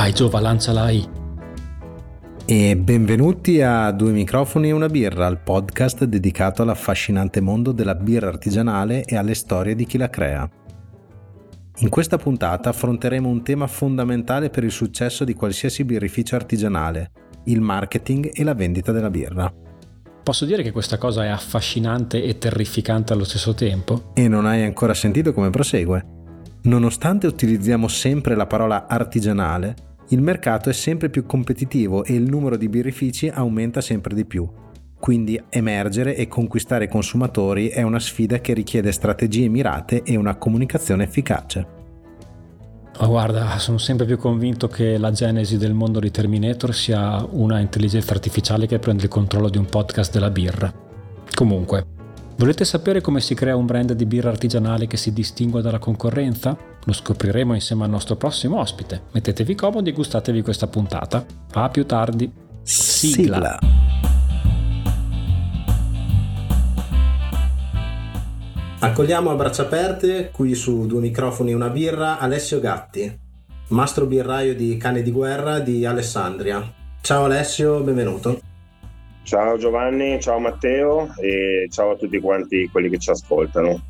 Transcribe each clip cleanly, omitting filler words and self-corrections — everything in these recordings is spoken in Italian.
Vai Giova, lanciala lì. E benvenuti a Due microfoni e una birra, il podcast dedicato all'affascinante mondo della birra artigianale e alle storie di chi la crea. In questa puntata affronteremo un tema fondamentale per il successo di qualsiasi birrificio artigianale, il marketing e la vendita della birra. Posso dire che questa cosa è affascinante e terrificante allo stesso tempo? E non hai ancora sentito come prosegue. Nonostante utilizziamo sempre la parola artigianale, il mercato è sempre più competitivo e il numero di birrifici aumenta sempre di più. Quindi emergere e conquistare i consumatori è una sfida che richiede strategie mirate e una comunicazione efficace. Oh, guarda, sono sempre più convinto che la genesi del mondo di Terminator sia una intelligenza artificiale che prende il controllo di un podcast della birra. Comunque, volete sapere come si crea un brand di birra artigianale che si distingua dalla concorrenza? Lo scopriremo insieme al nostro prossimo ospite. Mettetevi comodi e gustatevi questa puntata. A più tardi. Sigla. Accogliamo a braccia aperte, qui su Due microfoni e una birra, Alessio Gatti, mastro birraio di Canediguerra di Alessandria. Ciao Alessio, benvenuto. Ciao Giovanni, ciao Matteo e ciao a tutti quanti quelli che ci ascoltano.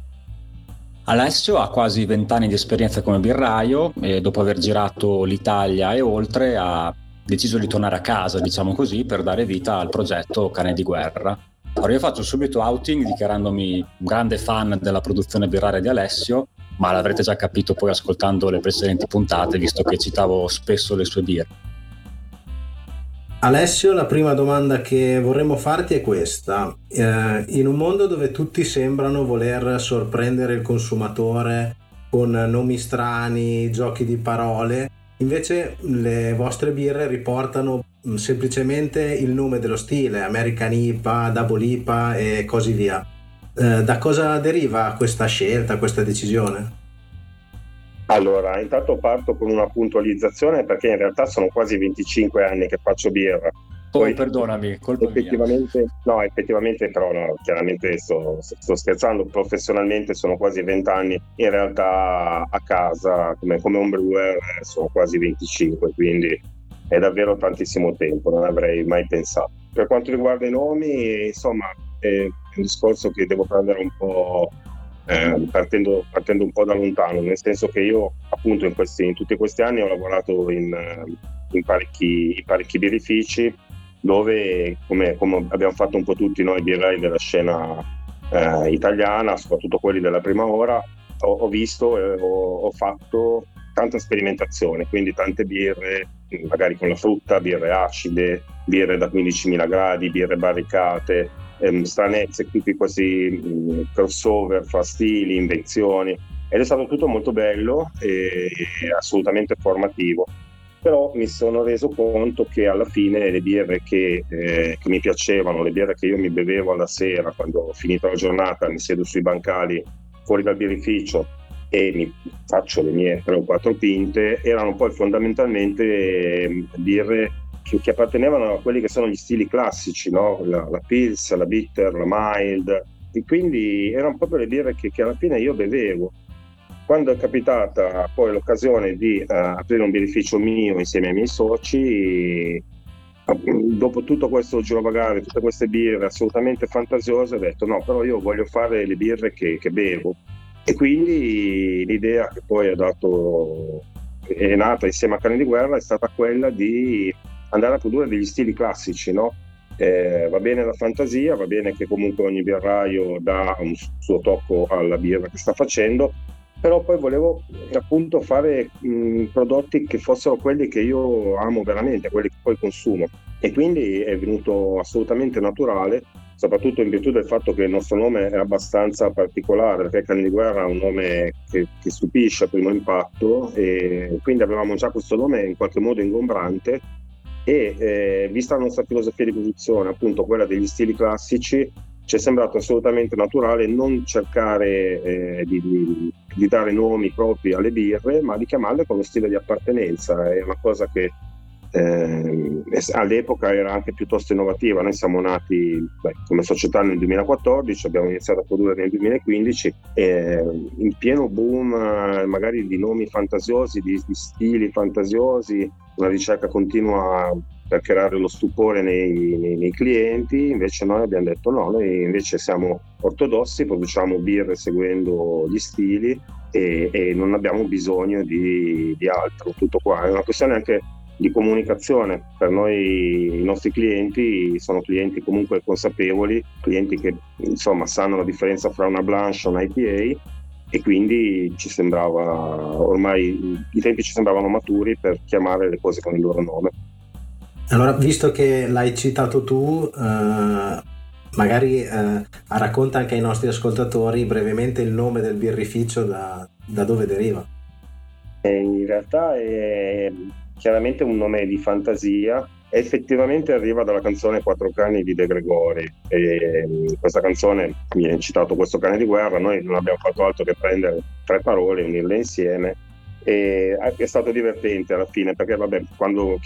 Alessio ha quasi 20 anni di esperienza come birraio e dopo aver girato l'Italia e oltre ha deciso di tornare a casa, diciamo così, per dare vita al progetto Canediguerra. Allora io faccio subito outing dichiarandomi un grande fan della produzione birraria di Alessio, ma l'avrete già capito poi ascoltando le precedenti puntate, visto che citavo spesso le sue birre. Alessio, la prima domanda che vorremmo farti è questa. In un mondo dove tutti sembrano voler sorprendere il consumatore con nomi strani, giochi di parole, invece le vostre birre riportano semplicemente il nome dello stile, American IPA, Double IPA e così via. Da cosa deriva questa scelta, questa decisione? Allora, intanto parto con una puntualizzazione perché in realtà sono quasi 25 anni che faccio birra. Poi perdonami, colpa effettivamente, mia. No, effettivamente però no, chiaramente sto scherzando, professionalmente sono quasi 20 anni, in realtà a casa come home brewer sono quasi 25, quindi è davvero tantissimo tempo, non avrei mai pensato. Per quanto riguarda i nomi, insomma, è un discorso che devo prendere un po'... partendo un po' da lontano, nel senso che io appunto in tutti questi anni ho lavorato in parecchi birrifici dove come abbiamo fatto un po' tutti noi birrai della scena italiana, soprattutto quelli della prima ora, ho visto e ho fatto tanta sperimentazione, quindi tante birre magari con la frutta, birre acide, birre da 15.000 gradi, birre barricate, stranezze, tutti questi crossover fra stili, invenzioni, ed è stato tutto molto bello e assolutamente formativo, però mi sono reso conto che alla fine le birre che mi piacevano, le birre che io mi bevevo alla sera quando ho finito la giornata, mi siedo sui bancali fuori dal birrificio e mi faccio le mie 3 o 4 pinte, erano poi fondamentalmente birre che appartenevano a quelli che sono gli stili classici, no? La Pils, la Bitter, la Mild, e quindi erano proprio le birre che alla fine io bevevo. Quando è capitata poi l'occasione di aprire un birrificio mio insieme ai miei soci, dopo tutto questo girovagare, tutte queste birre assolutamente fantasiose, ho detto no, però io voglio fare le birre che bevo, e quindi l'idea che poi è nata insieme a Canediguerra è stata quella di andare a produrre degli stili classici, no? Va bene la fantasia, va bene che comunque ogni birraio dà un suo tocco alla birra che sta facendo, però poi volevo appunto fare prodotti che fossero quelli che io amo veramente, quelli che poi consumo, e quindi è venuto assolutamente naturale, soprattutto in virtù del fatto che il nostro nome è abbastanza particolare, perché Canediguerra è un nome che stupisce a primo impatto, e quindi avevamo già questo nome in qualche modo ingombrante, e vista la nostra filosofia di produzione, appunto quella degli stili classici, ci è sembrato assolutamente naturale non cercare di dare nomi propri alle birre, ma di chiamarle con lo stile di appartenenza. È una cosa che All'epoca era anche piuttosto innovativa. Noi siamo nati come società nel 2014, abbiamo iniziato a produrre nel 2015, in pieno boom magari di nomi fantasiosi, di stili fantasiosi, una ricerca continua per creare lo stupore nei clienti. Invece noi abbiamo detto no, noi invece siamo ortodossi, produciamo birre seguendo gli stili e non abbiamo bisogno di altro. Tutto qua è una questione anche di comunicazione. Per noi i nostri clienti sono clienti comunque consapevoli, clienti che insomma sanno la differenza fra una Blanche e una IPA, e quindi ci sembrava, ormai i tempi ci sembravano maturi per chiamare le cose con il loro nome. Allora, visto che l'hai citato tu, magari racconta anche ai nostri ascoltatori brevemente il nome del birrificio, da dove deriva. In realtà è chiaramente un nome di fantasia, effettivamente arriva dalla canzone Quattro Cani di De Gregori. E questa canzone mi ha citato questo cane di guerra, noi non abbiamo fatto altro che prendere tre parole e unirle insieme, e è stato divertente alla fine perché vabbè, quando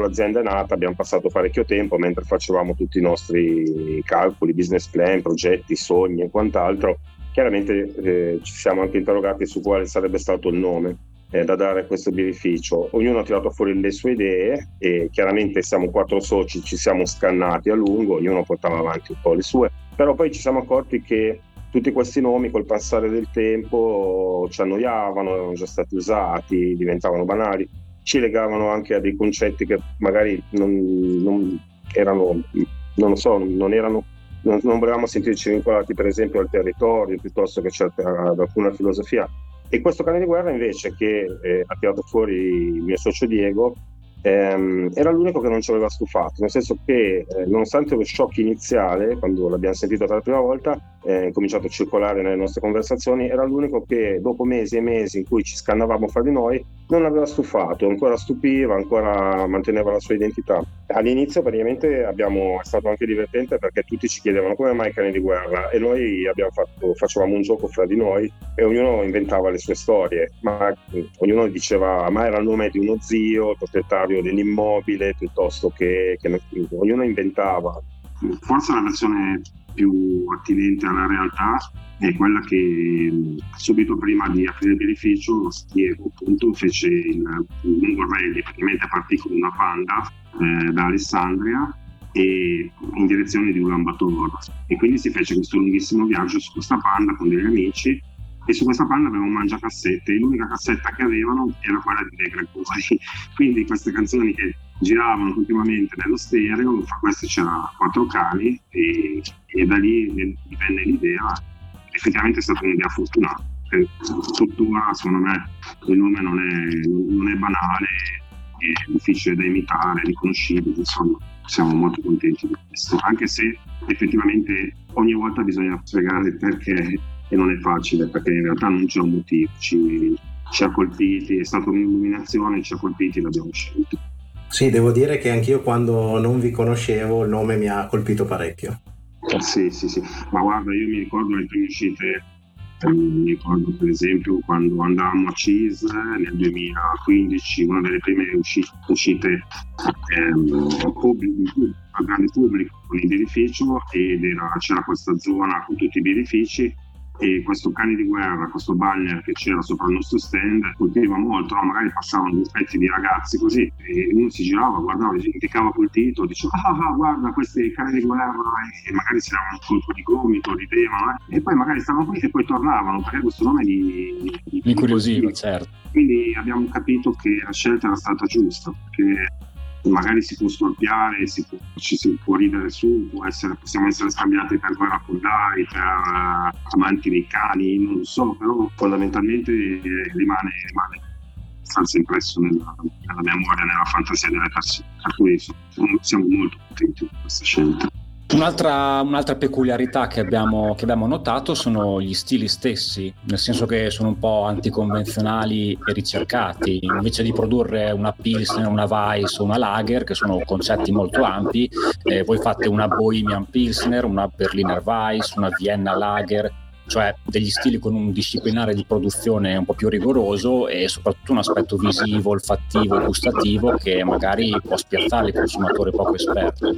l'azienda è nata abbiamo passato parecchio tempo mentre facevamo tutti i nostri calcoli, business plan, progetti, sogni e quant'altro. Chiaramente ci siamo anche interrogati su quale sarebbe stato il nome da dare a questo birrificio. Ognuno ha tirato fuori le sue idee e chiaramente siamo quattro soci, ci siamo scannati a lungo, ognuno portava avanti un po' le sue, però poi ci siamo accorti che tutti questi nomi col passare del tempo ci annoiavano, erano già stati usati, diventavano banali, ci legavano anche a dei concetti che magari non volevamo sentirci vincolati, per esempio al territorio piuttosto che ad alcuna filosofia. E questo cane di guerra invece, che ha tirato fuori il mio socio Diego, era l'unico che non ci aveva stufato, nel senso che nonostante lo shock iniziale quando l'abbiamo sentito per la prima volta, è cominciato a circolare nelle nostre conversazioni, era l'unico che dopo mesi e mesi in cui ci scannavamo fra di noi non aveva stufato, ancora stupiva, ancora manteneva la sua identità. All'inizio praticamente è stato anche divertente perché tutti ci chiedevano come mai Cane di Guerra, e noi facevamo un gioco fra di noi e ognuno inventava le sue storie, ma ognuno diceva ma era il nome di uno zio, il proprietario dell'immobile, piuttosto che ognuno inventava. Forse la versione più attinente alla realtà è quella che subito prima di aprire il birrificio Diego appunto fece il lungo rally, praticamente partì con una Panda da Alessandria e in direzione di Ulaanbaatar, e quindi si fece questo lunghissimo viaggio su questa Panda con degli amici, e su questa Panda avevano mangiacassette, e l'unica cassetta che avevano era quella di De Gregori. Quindi queste canzoni che giravano continuamente nello stereo, fra queste c'era Quattro Cani, e da lì divenne l'idea. Effettivamente è stata un'idea fortunata, perché tuttora secondo me il nome non è banale, è difficile da imitare, riconoscibile, insomma siamo molto contenti di questo, anche se effettivamente ogni volta bisogna spiegare perché, e non è facile perché in realtà non c'è un motivo, ci ha colpiti, è stata un'illuminazione, ci ha colpiti e l'abbiamo scelto. Sì, devo dire che anch'io quando non vi conoscevo il nome mi ha colpito parecchio. Sì, ma guarda, io mi ricordo le prime uscite, mi ricordo per esempio quando andavamo a CIS nel 2015, una delle prime uscite al grande pubblico con il birrificio, c'era questa zona con tutti i birrifici, e questo cane di guerra, questo banner che c'era sopra il nostro stand, colpiva molto, magari passavano dei pezzi di ragazzi così e uno si girava, guardava, indicava col titolo, diceva guarda questi cane di guerra, e magari si davano un colpo di gomito, ridevano, e poi magari stavano qui e poi tornavano perché questo nome li incuriosiva, certo. Quindi abbiamo capito che la scelta era stata giusta, perché magari si può storpiare, ci si può ridere su, possiamo essere scambiati per guerrafondai, per amanti dei cani, non lo so, però fondamentalmente rimane abbastanza impresso nella memoria, nella fantasia delle persone, per cui siamo molto contenti di questa scelta. Un'altra peculiarità che abbiamo notato sono gli stili stessi, nel senso che sono un po' anticonvenzionali e ricercati. Invece di produrre una Pilsner, una Weiss o una Lager, che sono concetti molto ampi, voi fate una Bohemian Pilsner, una Berliner Weiss, una Vienna Lager, cioè degli stili con un disciplinare di produzione un po' più rigoroso e soprattutto un aspetto visivo, olfattivo, gustativo che magari può spiazzare il consumatore poco esperto.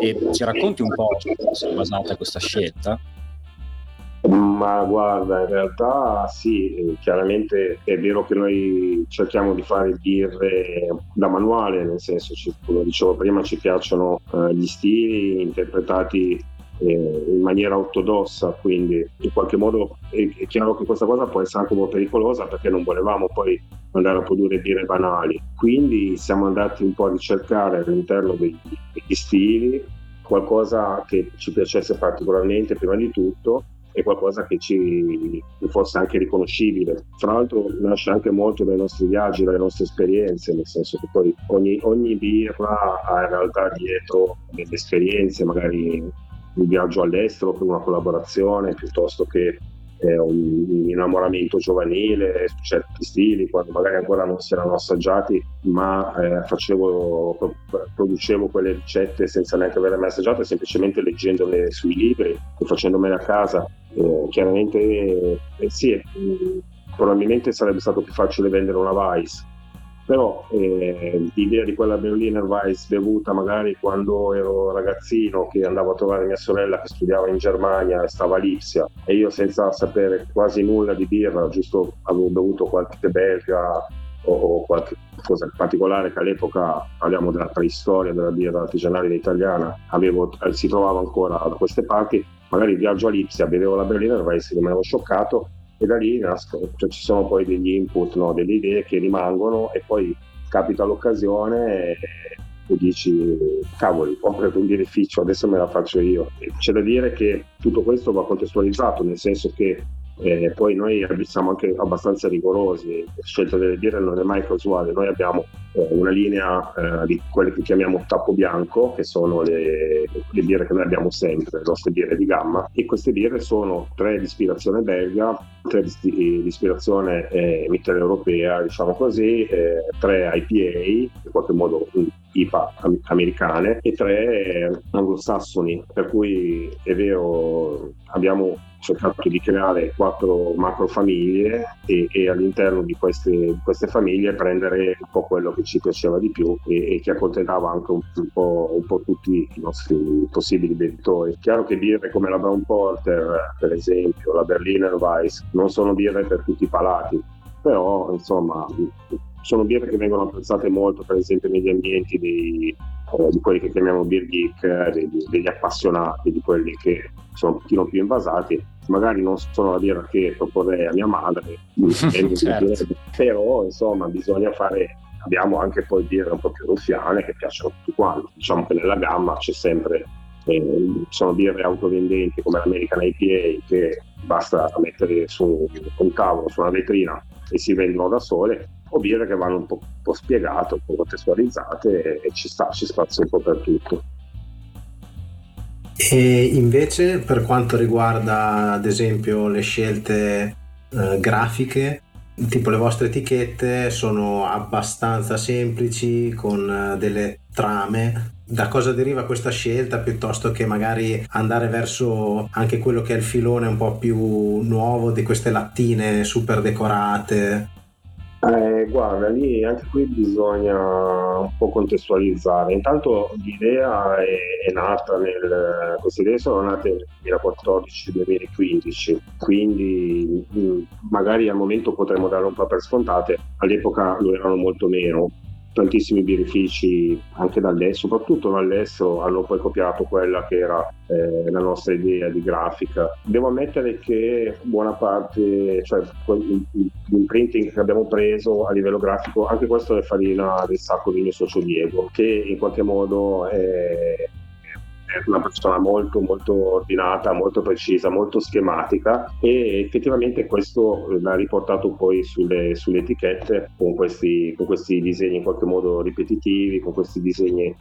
E ci racconti un po' se è basata questa scelta? Ma guarda, in realtà sì, chiaramente è vero che noi cerchiamo di fare birre da manuale, nel senso, come dicevo prima, ci piacciono gli stili interpretati in maniera ortodossa, quindi in qualche modo è chiaro che questa cosa può essere anche un po' pericolosa, perché non volevamo poi andare a produrre birre banali, quindi siamo andati un po' a ricercare all'interno degli stili qualcosa che ci piacesse particolarmente prima di tutto e qualcosa che ci fosse anche riconoscibile. Tra l'altro nasce anche molto dai nostri viaggi, dalle nostre esperienze, nel senso che poi ogni birra ha in realtà dietro delle esperienze, magari un viaggio all'estero per una collaborazione, piuttosto che un innamoramento giovanile su certi stili, quando magari ancora non si erano assaggiati, ma producevo quelle ricette senza neanche averle mai assaggiate, semplicemente leggendole sui libri e facendomele a casa. Chiaramente, probabilmente sarebbe stato più facile vendere una Weiss, però l'idea di quella Berliner Weiss bevuta magari quando ero ragazzino, che andavo a trovare mia sorella che studiava in Germania e stava a Lipsia, e io senza sapere quasi nulla di birra, giusto avevo bevuto qualche belga o qualche cosa in particolare, che all'epoca, parliamo della preistoria della birra artigianale italiana, si trovava ancora da queste parti, magari viaggio a Lipsia, bevevo la Berliner Weiss e rimanevo scioccato. E da lì nascono, cioè ci sono poi degli input, no? Delle idee che rimangono, e poi capita l'occasione e dici cavoli, ho preso un birrificio, adesso me la faccio io. E c'è da dire che tutto questo va contestualizzato, nel senso che poi noi siamo anche abbastanza rigorosi, la scelta delle birre non è mai casuale. Noi abbiamo una linea di quelle che chiamiamo tappo bianco, che sono le birre che noi abbiamo sempre, le nostre birre di gamma, e queste birre sono 3 di ispirazione belga, 3 di ispirazione mitteleuropea, diciamo così, 3 IPA, in qualche modo IPA americane, e 3 anglosassoni, per cui è vero, abbiamo cercato di creare 4 macrofamiglie e all'interno di queste famiglie prendere un po' quello che ci piaceva di più e che accontentava anche un po' tutti i nostri possibili bevitori. Chiaro che birre come la Brown Porter, per esempio, la Berliner Weiss, non sono birre per tutti i palati, però insomma sono birre che vengono apprezzate molto, per esempio, negli ambienti di quelli che chiamiamo beer geek, degli appassionati, di quelli che sono un pochino più invasati. Magari non sono la birra che proporrei a mia madre, certo. Però insomma bisogna fare. Abbiamo anche poi birre un po' più ruffiane che piacciono a tutti quanti. Diciamo che nella gamma c'è sempre, sono birre autovendenti come l'American IPA, che basta mettere su un tavolo, su una vetrina, e si vendono da sole, o birre che vanno un po' spiegate, un po' contestualizzate, e ci spazio un po' per tutto. E invece per quanto riguarda ad esempio le scelte grafiche, tipo le vostre etichette sono abbastanza semplici, con delle trame. Da cosa deriva questa scelta, piuttosto che magari andare verso anche quello che è il filone un po' più nuovo di queste lattine super decorate? Guarda, lì anche qui bisogna un po' contestualizzare. Intanto l'idea è nata queste idee sono nate nel 2014-2015, quindi magari al momento potremmo dare un po' per scontate, all'epoca lo erano molto meno. Tantissimi birrifici anche dall'estero, soprattutto dall'estero, hanno poi copiato quella che era la nostra idea di grafica. Devo ammettere che buona parte, cioè l'imprinting che abbiamo preso a livello grafico, anche questo è farina del sacco di mio socio Diego, che in qualche modo è una persona molto molto ordinata, molto precisa, molto schematica, e effettivamente questo l'ha riportato poi sulle etichette, con questi disegni in qualche modo ripetitivi, con questi disegni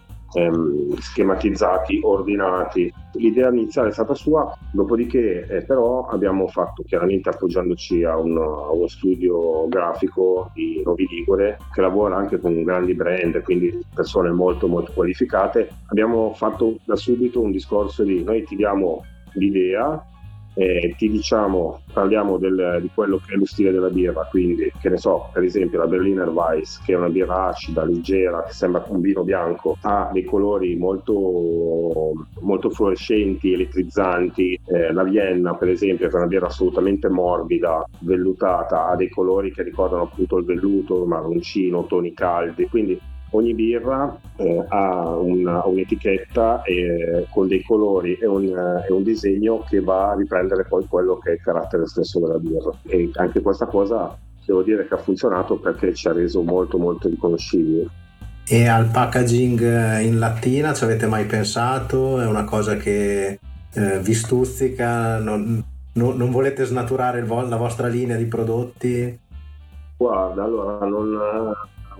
schematizzati, ordinati. L'idea iniziale è stata sua, dopodiché però abbiamo fatto, chiaramente appoggiandoci a uno studio grafico di Novi Ligure, che lavora anche con grandi brand, quindi persone molto molto qualificate, abbiamo fatto da subito un discorso di: noi ti diamo l'idea, Ti diciamo, parliamo di quello che è lo stile della birra, quindi che ne so, per esempio la Berliner Weiss, che è una birra acida, leggera, che sembra un vino bianco, ha dei colori molto, molto fluorescenti, elettrizzanti. La Vienna, per esempio, che è una birra assolutamente morbida, vellutata, ha dei colori che ricordano appunto il velluto, il marroncino, toni caldi, quindi ogni birra ha un'etichetta con dei colori e un disegno che va a riprendere poi quello che è il carattere stesso della birra, e anche questa cosa devo dire che ha funzionato perché ci ha reso molto molto riconoscibili. E al packaging in lattina ci avete mai pensato? È una cosa che vi stuzzica? Non volete snaturare la vostra linea di prodotti? Guarda, allora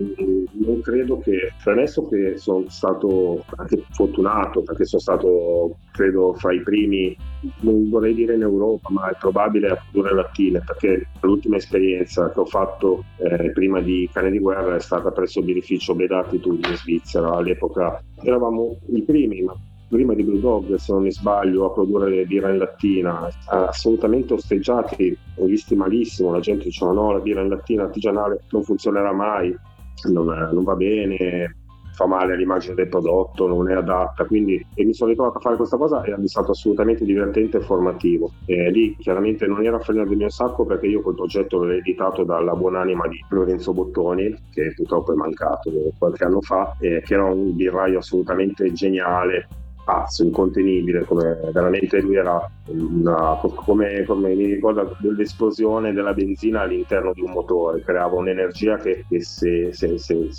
non credo che, per adesso che sono stato anche fortunato perché sono stato credo fra i primi, non vorrei dire in Europa, ma è probabile, a produrre lattine, perché l'ultima esperienza che ho fatto prima di Canediguerra è stata presso il birrificio Bedattitude in Svizzera. All'epoca eravamo i primi, ma prima di Blue Dog, se non mi sbaglio, a produrre birra in lattina, assolutamente osteggiati, ho visti malissimo, la gente diceva no, la birra in lattina artigianale non funzionerà mai, non va bene, fa male all'immagine del prodotto, non è adatta, quindi mi sono ritrovato a fare questa cosa e è stato assolutamente divertente e formativo. Lì chiaramente non era frenato il mio sacco, perché io quel progetto l'ho ereditato dalla buonanima di Lorenzo Bottoni, che purtroppo è mancato qualche anno fa, che era un birraio assolutamente geniale, pazzo, incontenibile, come veramente lui era come mi ricordo l'esplosione della benzina all'interno di un motore, creava un'energia che se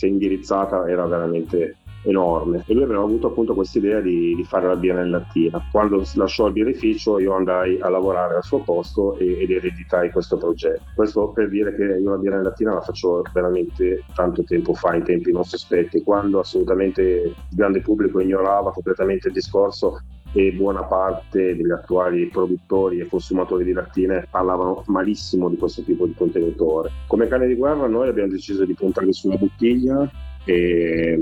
indirizzata era veramente enorme, e lui aveva avuto appunto questa idea di fare la birra in lattina. Quando lasciò il birrificio io andai a lavorare al suo posto ed ereditai questo progetto. Questo per dire che io la birra in lattina la faccio veramente tanto tempo fa, in tempi non sospetti, quando assolutamente il grande pubblico ignorava completamente il discorso e buona parte degli attuali produttori e consumatori di lattine parlavano malissimo di questo tipo di contenitore. Come Canediguerra noi abbiamo deciso di puntare sulla bottiglia, e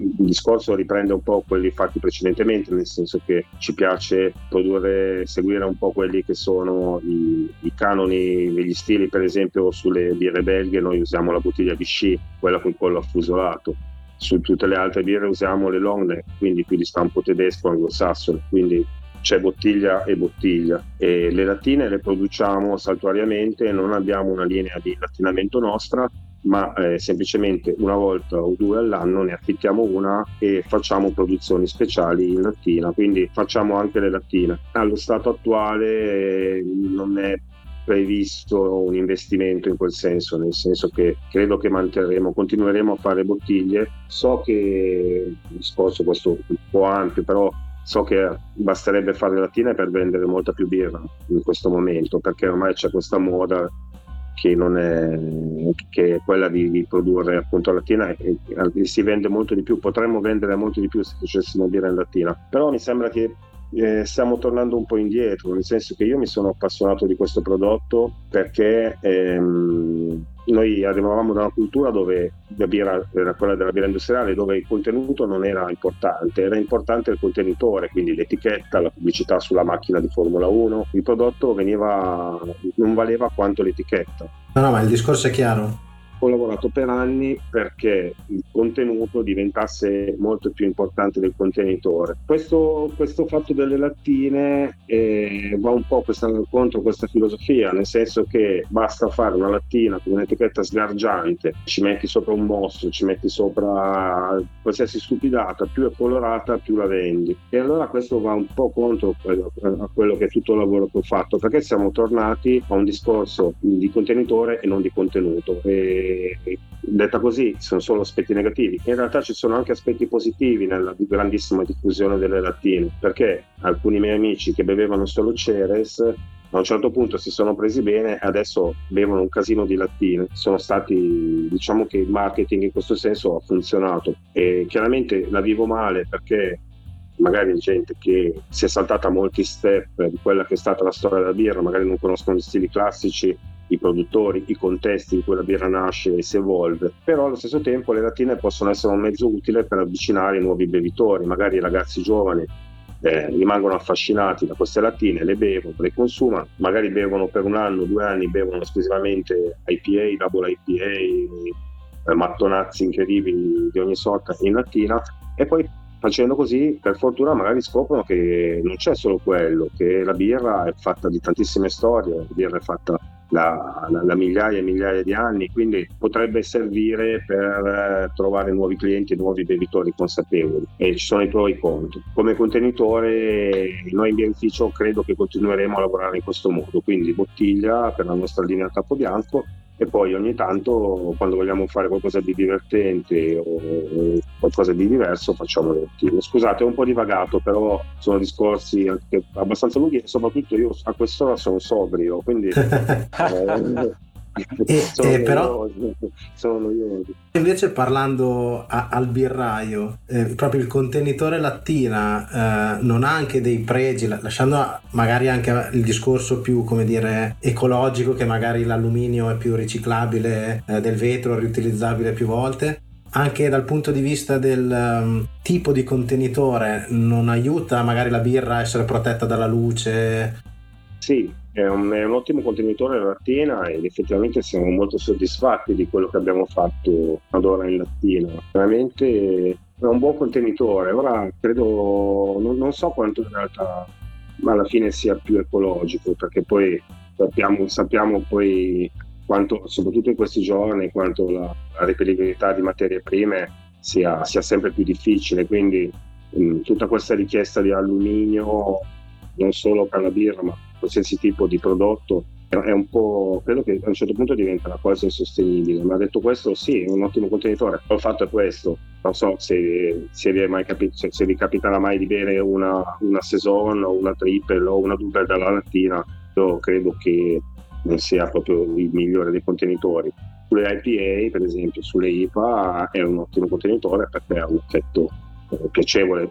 il discorso riprende un po' quelli fatti precedentemente, nel senso che ci piace produrre, seguire un po' quelli che sono i canoni degli stili. Per esempio sulle birre belghe noi usiamo la bottiglia Vichy, quella col collo affusolato. Su tutte le altre birre usiamo le long neck, quindi più di stampo tedesco, anglosassone, quindi c'è bottiglia e bottiglia. E le lattine le produciamo saltuariamente, non abbiamo una linea di lattinamento nostra, ma semplicemente una volta o due all'anno ne affittiamo una e facciamo produzioni speciali in lattina, quindi facciamo anche le lattine. Allo stato attuale non è previsto un investimento in quel senso, nel senso che credo che continueremo a fare bottiglie. So che il discorso questo è un po' ampio, però so che basterebbe fare le lattine per vendere molta più birra in questo momento, perché ormai c'è questa moda che è quella di produrre appunto lattina, e si vende molto di più, potremmo vendere molto di più se facessimo birra in lattina. Però mi sembra che stiamo tornando un po' indietro, nel senso che io mi sono appassionato di questo prodotto perché noi arrivavamo da una cultura dove la birra era quella della birra industriale, dove il contenuto non era importante, era importante il contenitore, quindi l'etichetta, la pubblicità sulla macchina di Formula 1, il prodotto non valeva quanto l'etichetta. No, ma il discorso è chiaro. Ho lavorato per anni perché il contenuto diventasse molto più importante del contenitore. Questo fatto delle lattine va un po' contro questa filosofia, nel senso che basta fare una lattina con un'etichetta sgargiante, ci metti sopra un mosso, ci metti sopra qualsiasi stupidata, più è colorata più la vendi. E allora questo va un po' contro a quello che è tutto il lavoro che ho fatto, perché siamo tornati a un discorso di contenitore e non di contenuto. Detta così sono solo aspetti negativi, in realtà ci sono anche aspetti positivi nella grandissima diffusione delle lattine, perché alcuni miei amici che bevevano solo Ceres a un certo punto si sono presi bene, adesso bevono un casino di lattine. Sono stati, diciamo che il marketing in questo senso ha funzionato, e chiaramente la vivo male perché magari gente che si è saltata molti step di quella che è stata la storia della birra, magari non conoscono gli stili classici, i produttori, i contesti in cui la birra nasce e si evolve. Però allo stesso tempo le lattine possono essere un mezzo utile per avvicinare i nuovi bevitori, magari i ragazzi giovani rimangono affascinati da queste lattine, le bevono, le consumano, magari bevono per un anno, 2 anni, bevono esclusivamente IPA, double IPA, mattonazzi incredibili di ogni sorta in lattina, e poi facendo così, per fortuna, magari scoprono che non c'è solo quello, che la birra è fatta di tantissime storie, la birra è fatta da migliaia e migliaia di anni, quindi potrebbe servire per trovare nuovi clienti, nuovi bevitori consapevoli, e ci sono i pro e i contro. Come contenitore, noi in birrificio credo che continueremo a lavorare in questo modo, quindi bottiglia per la nostra linea Capobianco, e poi ogni tanto, quando vogliamo fare qualcosa di divertente o qualcosa di diverso, facciamo le bottiglie. Scusate, è un po' divagato, però sono discorsi anche abbastanza lunghi, e soprattutto io a quest'ora sono sobrio, quindi sono io. Invece, parlando al birraio, proprio il contenitore lattina non ha anche dei pregi, lasciando magari anche il discorso più, come dire, ecologico, che magari l'alluminio è più riciclabile del vetro, riutilizzabile più volte? Anche dal punto di vista del tipo di contenitore, non aiuta magari la birra a essere protetta dalla luce? Sì, è un ottimo contenitore la lattina, ed effettivamente siamo molto soddisfatti di quello che abbiamo fatto ad ora in lattina. Veramente è un buon contenitore. Ora credo, non so quanto in realtà alla fine sia più ecologico, perché poi sappiamo poi quanto, soprattutto in questi giorni, quanto la reperibilità di materie prime sia sempre più difficile, quindi tutta questa richiesta di alluminio non solo per la birra ma qualsiasi tipo di prodotto è un po', credo che a un certo punto diventerà quasi insostenibile. Ma detto questo, sì, è un ottimo contenitore. Il fatto è questo: non so se vi è mai capito, se vi capiterà mai di bere una saison o una triple o una double dalla lattina. Io credo che non sia proprio il migliore dei contenitori. Sulle IPA, per esempio, sulle IPA è un ottimo contenitore perché ha un effetto piacevole.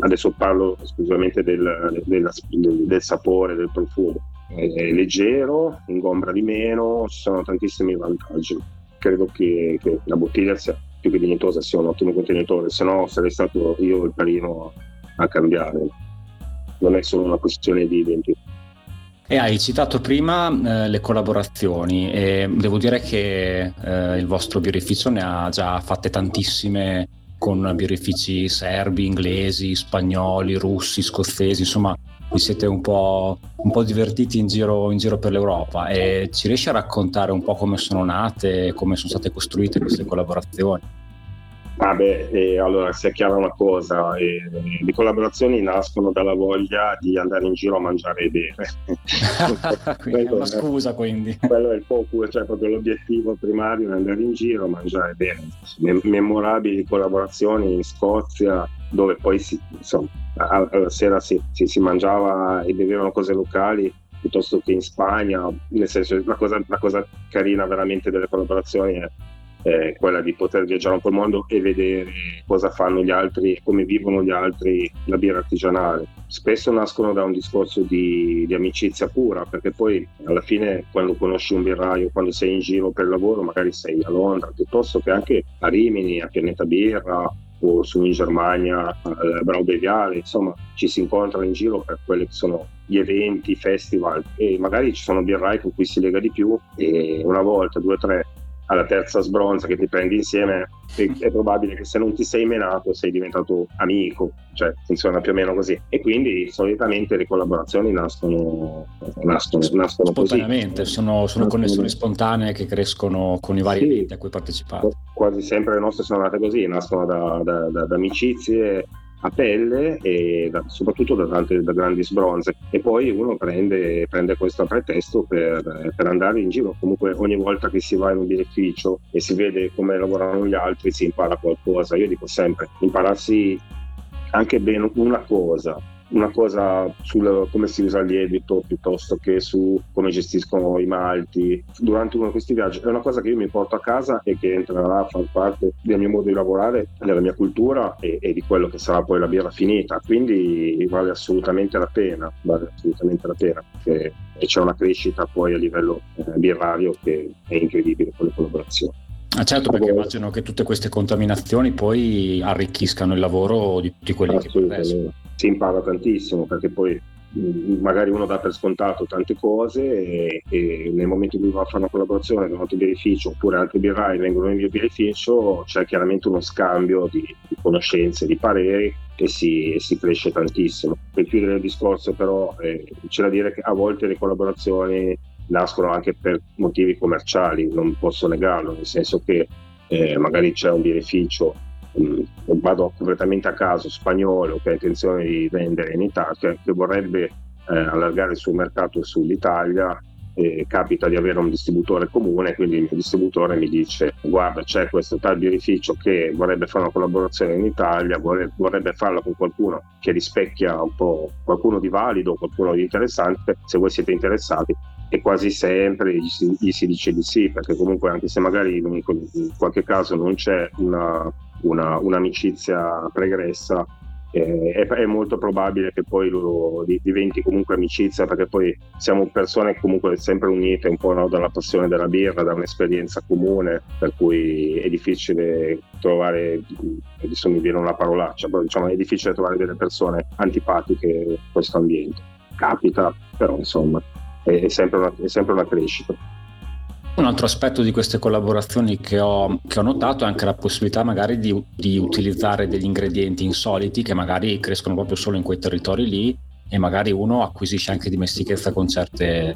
Adesso parlo esclusivamente del sapore, del profumo. È leggero, ingombra di meno, ci sono tantissimi vantaggi. Credo che la bottiglia sia più che dignitosa, sia un ottimo contenitore, se no sarei stato io il primo a cambiare. Non è solo una questione di identità. E hai citato prima le collaborazioni, e devo dire che il vostro birrificio ne ha già fatte tantissime, con birrifici serbi, inglesi, spagnoli, russi, scozzesi, insomma vi siete un po' divertiti in giro per l'Europa. E ci riesci a raccontare un po' come sono nate, come sono state costruite queste collaborazioni? Allora sia chiara una cosa, le collaborazioni nascono dalla voglia di andare in giro a mangiare e bere. Quello è una scusa, quindi. Quello è il focus, cioè proprio l'obiettivo primario è andare in giro a mangiare e bere. Memorabili collaborazioni in Scozia, dove poi alla sera si mangiava e bevevano cose locali, piuttosto che in Spagna. Nel senso, la cosa carina veramente delle collaborazioni è quella di poter viaggiare un po' il mondo e vedere cosa fanno gli altri e come vivono gli altri la birra artigianale. Spesso nascono da un discorso di amicizia pura, perché poi alla fine, quando conosci un birraio, quando sei in giro per lavoro, magari sei a Londra piuttosto che anche a Rimini, a Pianeta Birra, o su in Germania al Brau Beviale, insomma ci si incontra in giro per quelli che sono gli eventi, festival, e magari ci sono birrai con cui si lega di più, e una volta, 2 o 3, alla terza sbronza che ti prendi insieme, è probabile che, se non ti sei menato, sei diventato amico, cioè funziona più o meno così. E quindi solitamente le collaborazioni nascono spontaneamente, così. Sono connessioni spontanee che crescono con i vari eventi a cui partecipate. Quasi sempre le nostre sono nate così, nascono da amicizie a pelle, e soprattutto da grandi sbronze, e poi uno prende questo pretesto per andare in giro. Comunque ogni volta che si va in un birrificio e si vede come lavorano gli altri, si impara qualcosa. Io dico sempre, impararsi anche bene una cosa sul come si usa il lievito, piuttosto che su come gestiscono i malti durante uno di questi viaggi, è una cosa che io mi porto a casa e che entrerà a far parte del mio modo di lavorare, della mia cultura e di quello che sarà poi la birra finita. Quindi vale assolutamente la pena, e c'è una crescita poi a livello birrario che è incredibile con le collaborazioni. Ah, certo, perché immagino che tutte queste contaminazioni poi arricchiscano il lavoro di tutti quelli che adesso si impara tantissimo, perché poi magari uno dà per scontato tante cose e nel momento in cui va a fare una collaborazione con un altro birrificio oppure altri birrai vengono nel mio birrificio, c'è chiaramente uno scambio di conoscenze, di pareri e si cresce tantissimo. Per chiudere il discorso però c'è da dire che a volte le collaborazioni nascono anche per motivi commerciali, non posso negarlo, nel senso che magari c'è un birrificio, vado completamente a caso, spagnolo, che ha intenzione di vendere in Italia, che vorrebbe allargare il suo mercato sull'Italia, capita di avere un distributore comune, quindi il mio distributore mi dice: guarda, c'è questo tal birrificio che vorrebbe fare una collaborazione in Italia, vorrebbe farla con qualcuno che rispecchia un po', qualcuno di valido, qualcuno di interessante, se voi siete interessati. E quasi sempre gli si dice di sì, perché comunque anche se magari in qualche caso non c'è un'amicizia pregressa, è molto probabile che poi lo diventi comunque amicizia, perché poi siamo persone comunque sempre unite un po', no, dalla passione della birra, da un'esperienza comune, per cui è difficile trovare, adesso mi viene una parolaccia, però diciamo è difficile trovare delle persone antipatiche in questo ambiente. Capita, però insomma è sempre una crescita. Un altro aspetto di queste collaborazioni che ho notato è anche la possibilità magari di utilizzare degli ingredienti insoliti che magari crescono proprio solo in quei territori lì, e magari uno acquisisce anche dimestichezza con certe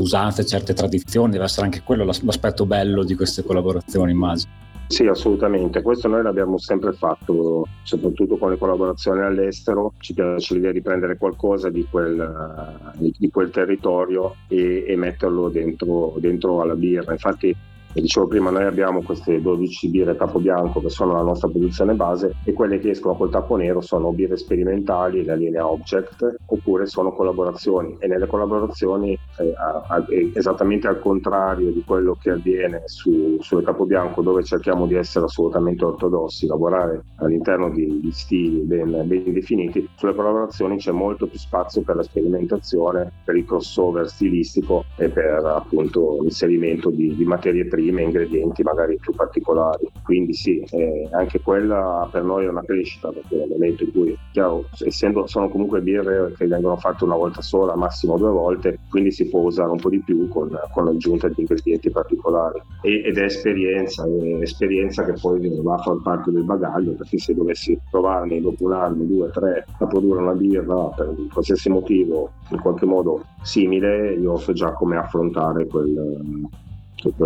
usanze, certe tradizioni. Deve essere anche quello l'aspetto bello di queste collaborazioni, immagino. Sì, assolutamente, questo noi l'abbiamo sempre fatto, soprattutto con le collaborazioni all'estero. Ci piace l'idea di prendere qualcosa di quel territorio e metterlo dentro alla birra. Infatti, dicevo prima, noi abbiamo queste 12 birre Capobianco che sono la nostra produzione base, e quelle che escono col tappo nero sono birre sperimentali, la linea Object, oppure sono collaborazioni. E nelle collaborazioni esattamente al contrario di quello che avviene sul Capobianco, dove cerchiamo di essere assolutamente ortodossi, lavorare all'interno di stili ben definiti, sulle collaborazioni c'è molto più spazio per la sperimentazione, per il crossover stilistico e per appunto l'inserimento di materie prime, ingredienti magari più particolari. Quindi sì, anche quella per noi è una crescita, perché nel momento in cui, chiaro, sono comunque birre che vengono fatte una volta sola, massimo due volte, quindi si può usare un po' di più con l'aggiunta di ingredienti particolari, ed è esperienza che poi va a far parte del bagaglio, perché se dovessi provarne dopo un anno, due, tre a produrre una birra per qualsiasi motivo in qualche modo simile, io so già come affrontare quel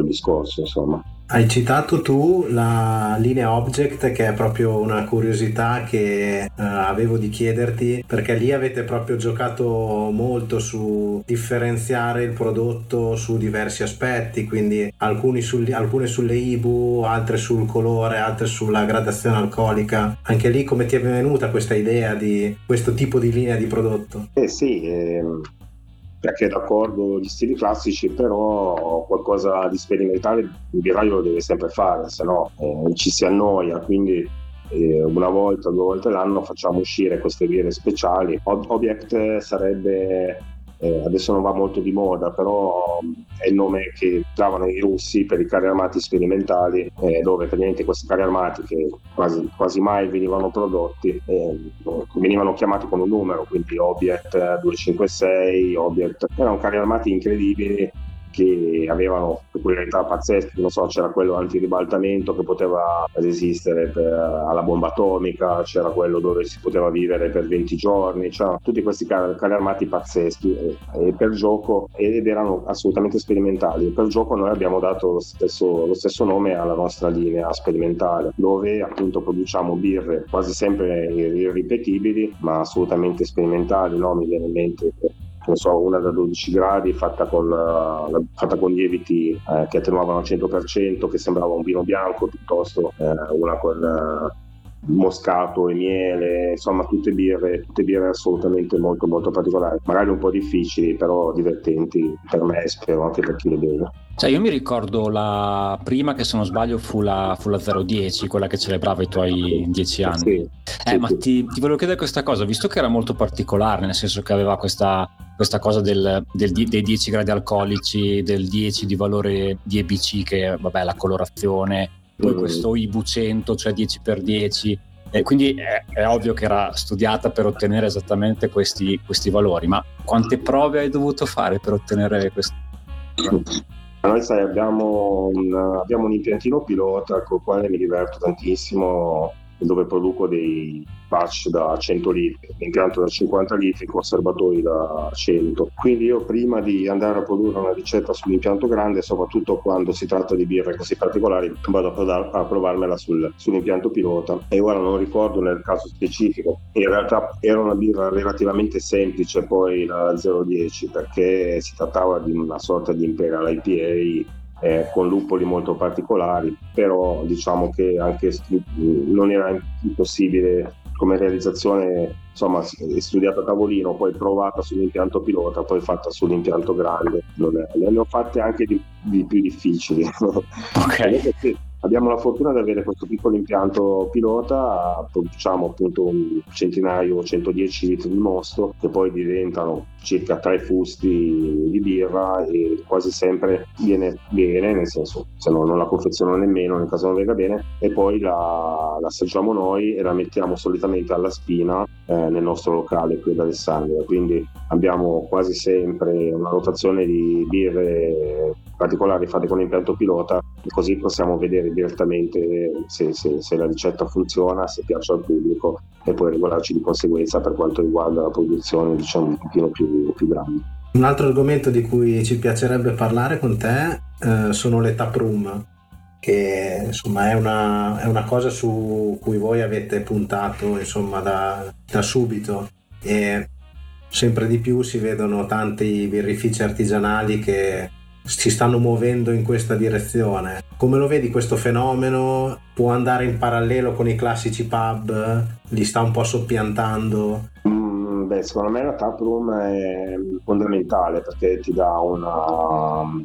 discorso, insomma. Hai citato tu la linea Object, che è proprio una curiosità che avevo di chiederti, perché lì avete proprio giocato molto su differenziare il prodotto su diversi aspetti, quindi alcune sulle IBU, altre sul colore, altre sulla gradazione alcolica. Anche lì come ti è venuta questa idea di questo tipo di linea di prodotto? Perché d'accordo gli stili classici, però qualcosa di sperimentale il birraio lo deve sempre fare, se no ci si annoia, quindi una volta, due volte l'anno facciamo uscire queste birre speciali. Object sarebbe, adesso non va molto di moda, però è il nome che davano i russi per i carri armati sperimentali, dove praticamente questi carri armati che quasi mai venivano prodotti venivano chiamati con un numero, quindi Object 256, Object. Erano carri armati incredibili che avevano peculiarità pazzesche, non so, c'era quello anti-ribaltamento che poteva resistere alla bomba atomica, c'era quello dove si poteva vivere per 20 giorni, c'erano tutti questi carri armati pazzeschi e per gioco, ed erano assolutamente sperimentali. Per gioco noi abbiamo dato lo stesso nome alla nostra linea sperimentale, dove appunto produciamo birre quasi sempre irripetibili, ma assolutamente sperimentali, no? Mi viene in mente una da 12 gradi fatta con lieviti che attenuavano al 100%, che sembrava un vino bianco, piuttosto una con moscato e miele, insomma tutte birre assolutamente molto molto particolari, magari un po' difficili però divertenti per me e spero anche per chi le beve. Cioè io mi ricordo la prima, che se non sbaglio fu la 010, quella che celebrava i tuoi 10 anni. Sì. Ma ti volevo chiedere questa cosa, visto che era molto particolare, nel senso che aveva questa cosa dei 10 gradi alcolici, del 10 di valore di EBC, che vabbè la colorazione, poi questo IBU 100, cioè 10x10, e quindi è ovvio che era studiata per ottenere esattamente questi valori. Ma quante prove hai dovuto fare per ottenere questo? Noi abbiamo un impiantino pilota con il quale mi diverto tantissimo, dove produco dei batch da 100 litri, impianto da 50 litri, conservatori da 100. Quindi io prima di andare a produrre una ricetta sull'impianto grande, soprattutto quando si tratta di birre così particolari, vado a provarmela sull'impianto pilota. E ora non ricordo nel caso specifico, in realtà era una birra relativamente semplice poi la 010, perché si trattava di una sorta di imperial IPA, con lupoli molto particolari, però diciamo che anche non era impossibile come realizzazione, insomma, studiata a tavolino, poi provata sull'impianto pilota, poi fatta sull'impianto grande. Le ho fatte anche di più difficili. Okay. Abbiamo la fortuna di avere questo piccolo impianto pilota, produciamo appunto un centinaio, 110 litri di mosto, che poi diventano circa 3 fusti di birra, e quasi sempre viene bene, nel senso se no non la confeziono nemmeno nel caso non venga bene, e poi la assaggiamo noi e la mettiamo solitamente alla spina nel nostro locale qui ad Alessandria. Quindi abbiamo quasi sempre una rotazione di birre particolari fatte con l'impianto pilota, così possiamo vedere direttamente se la ricetta funziona, se piace al pubblico, e poi regolarci di conseguenza per quanto riguarda la produzione, diciamo, un pochino più grande. Un altro argomento di cui ci piacerebbe parlare con te sono le taproom, che insomma è una cosa su cui voi avete puntato, insomma, da subito, e sempre di più si vedono tanti birrifici artigianali che si stanno muovendo in questa direzione. Come lo vedi questo fenomeno? Può andare in parallelo con i classici pub? Li sta un po' soppiantando? Secondo me la taproom è fondamentale, perché ti dà una,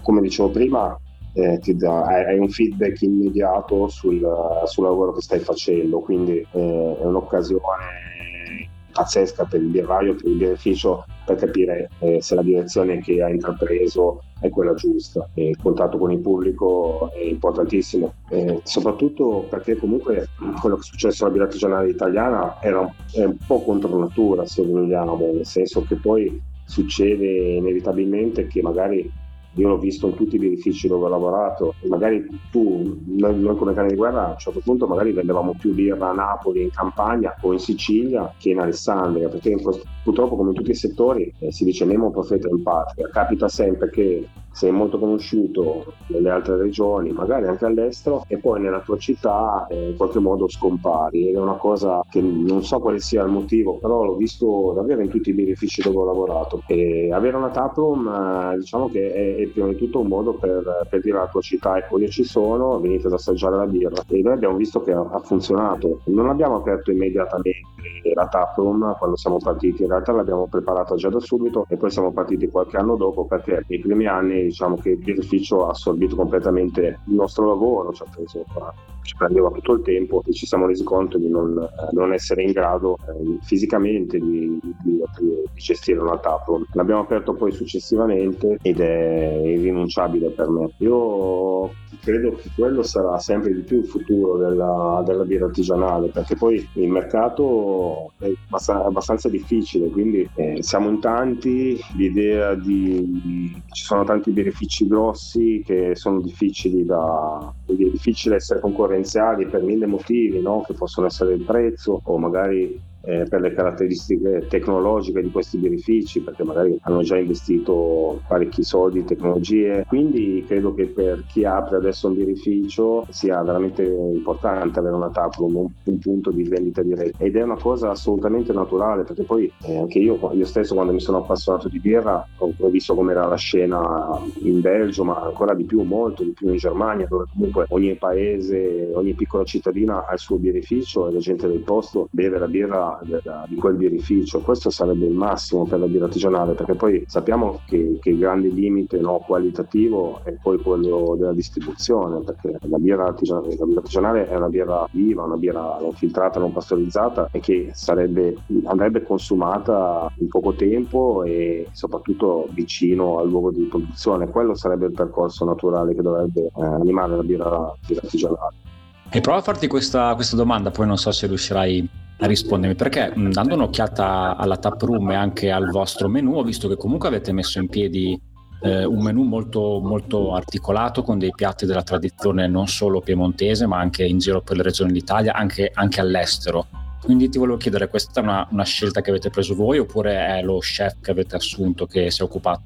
come dicevo prima, hai un feedback immediato sul lavoro che stai facendo, quindi è un'occasione pazzesca per il birraio, per il birrificio, per capire se la direzione che ha intrapreso è quella giusta. E il contatto con il pubblico è importantissimo, soprattutto perché comunque quello che è successo alla birra artigianale italiana è un po' contro natura, se vogliamo, nel senso che poi succede inevitabilmente che magari, io l'ho visto in tutti i birrifici dove ho lavorato, magari noi come Canediguerra a un certo punto magari vendevamo più birra a Napoli, in Campania o in Sicilia che in Alessandria, perché purtroppo come in tutti i settori si dice nemo profeta in patria, capita sempre che sei molto conosciuto nelle altre regioni, magari anche all'estero, e poi nella tua città in qualche modo scompari. Ed è una cosa che non so quale sia il motivo, però l'ho visto davvero in tutti i birrifici dove ho lavorato. E avere una taproom diciamo che è prima di tutto un modo per dire alla tua città: ecco, io ci sono, venite ad assaggiare la birra. E noi abbiamo visto che ha funzionato. Non abbiamo aperto immediatamente la taproom quando siamo partiti, in realtà l'abbiamo preparata già da subito e poi siamo partiti qualche anno dopo, perché nei primi anni diciamo che il birrificio ha assorbito completamente il nostro lavoro, cioè ci prendeva tutto il tempo, e ci siamo resi conto di non essere in grado fisicamente di gestire una taproom. L'abbiamo aperto poi successivamente ed è irrinunciabile per me. Io credo che quello sarà sempre di più il futuro della birra artigianale, perché poi il mercato è abbastanza difficile, quindi siamo in tanti, l'idea di ci sono tanti birrifici grossi che sono difficili è difficile essere concorrenziali per mille motivi, no? Che possono essere il prezzo o magari per le caratteristiche tecnologiche di questi birrifici, perché magari hanno già investito parecchi soldi in tecnologie. Quindi credo che per chi apre adesso un birrificio sia veramente importante avere una taproom, un punto di vendita diretta, ed è una cosa assolutamente naturale, perché poi anche io stesso, quando mi sono appassionato di birra, ho visto com'era la scena in Belgio, ma ancora di più, molto di più in Germania, dove comunque ogni paese, ogni piccola cittadina ha il suo birrificio e la gente del posto beve la birra di quel birrificio. Questo sarebbe il massimo per la birra artigianale, perché poi sappiamo che il grande limite, no, qualitativo è poi quello della distribuzione, perché la birra artigianale è una birra viva, una birra non filtrata, non pastorizzata, e che andrebbe consumata in poco tempo e soprattutto vicino al luogo di produzione. Quello sarebbe il percorso naturale che dovrebbe animare la birra artigianale. E prova a farti questa domanda, poi non so se riuscirai a rispondermi, perché dando un'occhiata alla taproom e anche al vostro menù, ho visto che comunque avete messo in piedi un menù molto, molto articolato, con dei piatti della tradizione non solo piemontese ma anche in giro per le regioni d'Italia, anche all'estero. Quindi ti volevo chiedere, questa è una scelta che avete preso voi, oppure è lo chef che avete assunto che si è occupato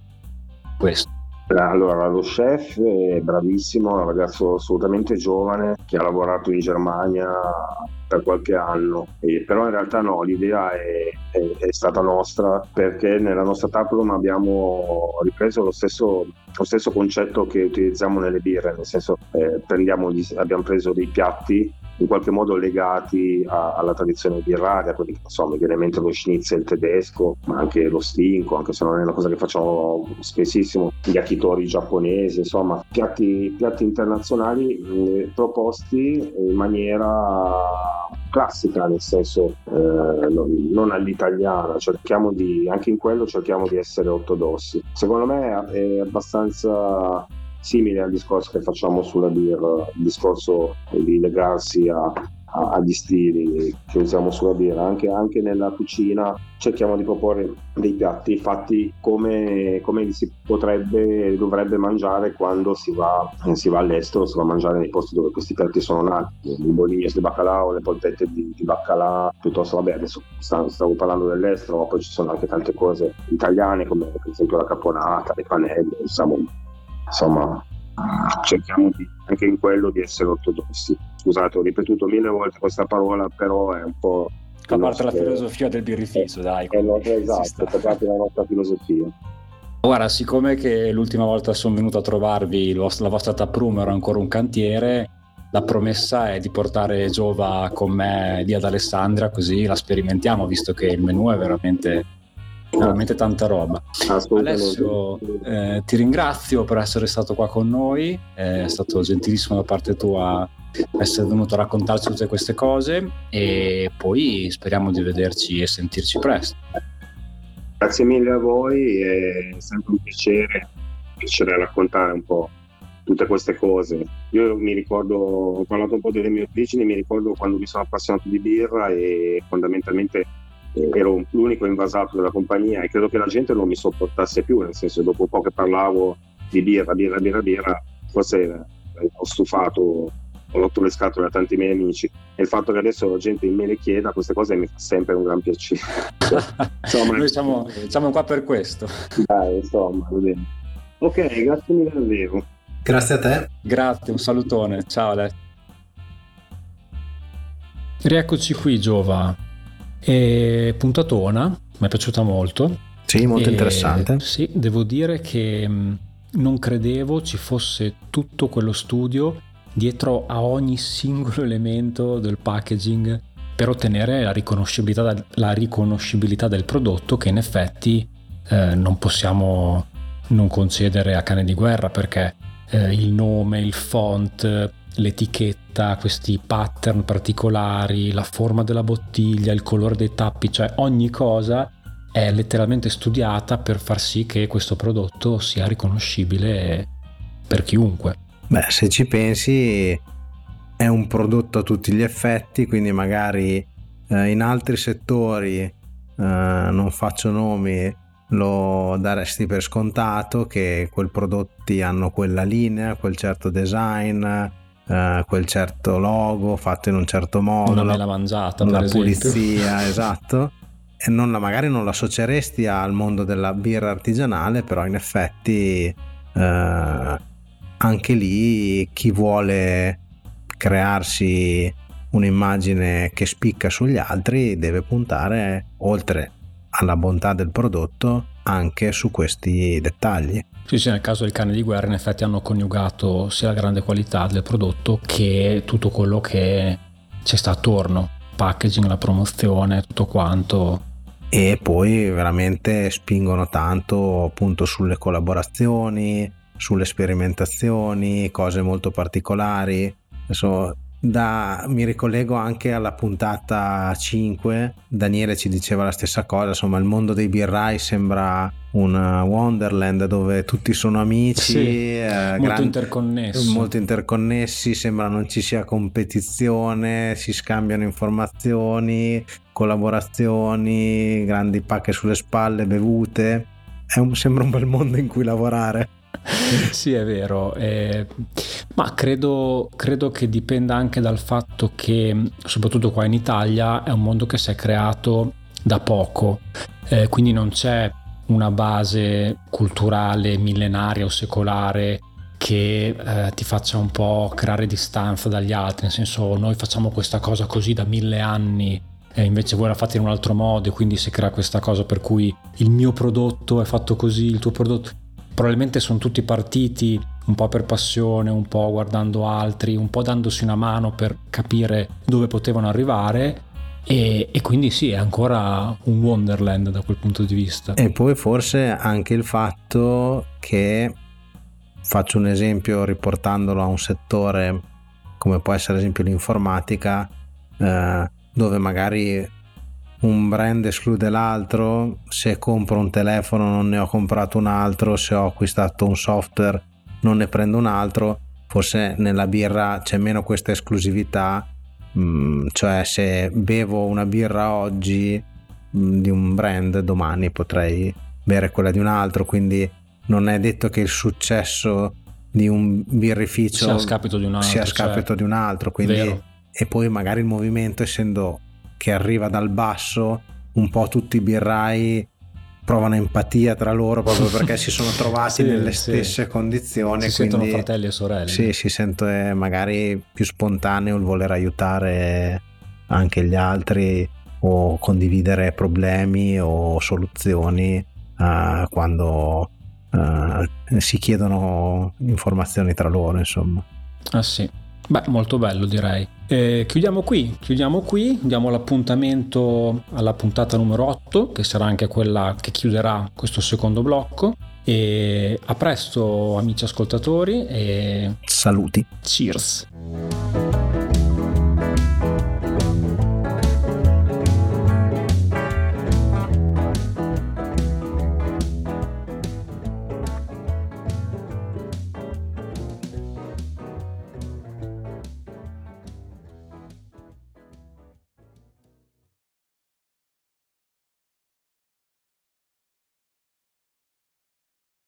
di questo? Allora, lo chef è bravissimo, un ragazzo assolutamente giovane che ha lavorato in Germania per qualche anno, però in realtà no, l'idea è stata nostra, perché nella nostra taproom abbiamo ripreso lo stesso concetto che utilizziamo nelle birre, nel senso abbiamo preso dei piatti in qualche modo legati alla tradizione birraria, quindi insomma viene in mente lo schnitzel tedesco, ma anche lo stinco, anche se non è una cosa che facciamo spessissimo, gli yakitori giapponesi, insomma piatti internazionali proposti in maniera classica, nel senso non all'italiana. Cerchiamo di essere ortodossi. Secondo me è abbastanza simile al discorso che facciamo sulla birra, il discorso di legarsi agli stili che usiamo sulla birra. Anche nella cucina cerchiamo di proporre dei piatti fatti come si potrebbe e dovrebbe mangiare quando si va all'estero, si va a mangiare nei posti dove questi piatti sono nati, i bollies di baccalà, le polpette di baccalà, piuttosto, vabbè, adesso stavo parlando dell'estero, ma poi ci sono anche tante cose italiane, come per esempio la caponata, le panelle, insomma cerchiamo anche in quello di essere ortodossi. Scusate, ho ripetuto 1000 volte questa parola, però è un po' fa parte della filosofia del birrificio, dai. Esatto, fa parte della nostra filosofia. Guarda, siccome che l'ultima volta sono venuto a trovarvi la vostra taproom era ancora un cantiere, la promessa è di portare Giova con me lì ad Alessandria, così la sperimentiamo, visto che il menù è veramente tanta roba. Alessio, ti ringrazio per essere stato qua con noi, è stato gentilissimo da parte tua essere venuto a raccontarci tutte queste cose, e poi speriamo di vederci e sentirci presto. Grazie mille a voi, è sempre un piacere raccontare un po' tutte queste cose. Io mi ricordo, ho parlato un po' delle mie origini, mi ricordo quando mi sono appassionato di birra e fondamentalmente ero l'unico invasato della compagnia, e credo che la gente non mi sopportasse più, nel senso, dopo un po' che parlavo di birra, forse ho stufato, ho rotto le scatole a tanti miei amici, e il fatto che adesso la gente me le chieda queste cose mi fa sempre un gran piacere. Insomma, noi siamo qua per questo, dai, insomma, va bene. Ok, grazie mille davvero. Grazie a te. Grazie, un salutone, ciao Alessio. Rieccoci qui, Giova. E puntatona, mi è piaciuta molto. Sì, molto interessante. Sì, devo dire che non credevo ci fosse tutto quello studio dietro a ogni singolo elemento del packaging per ottenere la riconoscibilità del prodotto, che in effetti non possiamo non concedere a Canediguerra, perché il nome, il font, l'etichetta, questi pattern particolari, la forma della bottiglia, il colore dei tappi, cioè ogni cosa è letteralmente studiata per far sì che questo prodotto sia riconoscibile per chiunque. Beh, se ci pensi è un prodotto a tutti gli effetti, quindi magari in altri settori, non faccio nomi, lo daresti per scontato che quel prodotti hanno quella linea, quel certo design, quel certo logo fatto in un certo modo, una mela mangiata, una pulizia, esatto, e non la, magari non la associeresti al mondo della birra artigianale, però in effetti anche lì chi vuole crearsi un'immagine che spicca sugli altri deve puntare, oltre alla bontà del prodotto, anche su questi dettagli. Sì, nel caso del Canediguerra in effetti hanno coniugato sia la grande qualità del prodotto che tutto quello che ci sta attorno, packaging, la promozione, tutto quanto. E poi veramente spingono tanto appunto sulle collaborazioni, sulle sperimentazioni, cose molto particolari. Adesso mi ricollego anche alla puntata 5, Daniele ci diceva la stessa cosa, insomma il mondo dei birrai sembra un wonderland dove tutti sono amici, sì, molto interconnessi, sembra non ci sia competizione, si scambiano informazioni, collaborazioni, grandi pacche sulle spalle, bevute, sembra un bel mondo in cui lavorare. Sì, è vero, ma credo che dipenda anche dal fatto che soprattutto qua in Italia è un mondo che si è creato da poco, quindi non c'è una base culturale millenaria o secolare che ti faccia un po' creare distanza dagli altri, nel senso noi facciamo questa cosa così da 1000 anni e invece voi la fate in un altro modo, e quindi si crea questa cosa per cui il mio prodotto è fatto così, il tuo prodotto... Probabilmente sono tutti partiti un po' per passione, un po' guardando altri, un po' dandosi una mano per capire dove potevano arrivare, e quindi sì, è ancora un wonderland da quel punto di vista. E poi forse anche il fatto che, faccio un esempio riportandolo a un settore come può essere ad esempio l'informatica, dove magari... un brand esclude l'altro, se compro un telefono non ne ho comprato un altro, se ho acquistato un software non ne prendo un altro, forse nella birra c'è meno questa esclusività, cioè se bevo una birra oggi di un brand, domani potrei bere quella di un altro, quindi non è detto che il successo di un birrificio sia a scapito di un altro, di un altro, quindi, vero. E poi magari il movimento, essendo che arriva dal basso, un po' tutti i birrai provano empatia tra loro proprio perché si sono trovati nelle stesse condizioni, si sentono fratelli e sorelle, si sente magari più spontaneo il voler aiutare anche gli altri o condividere problemi o soluzioni quando si chiedono informazioni tra loro, insomma. Ah sì, beh, molto bello, direi. Chiudiamo qui, diamo l'appuntamento alla puntata numero 8, che sarà anche quella che chiuderà questo secondo blocco, e a presto amici ascoltatori, e saluti, cheers.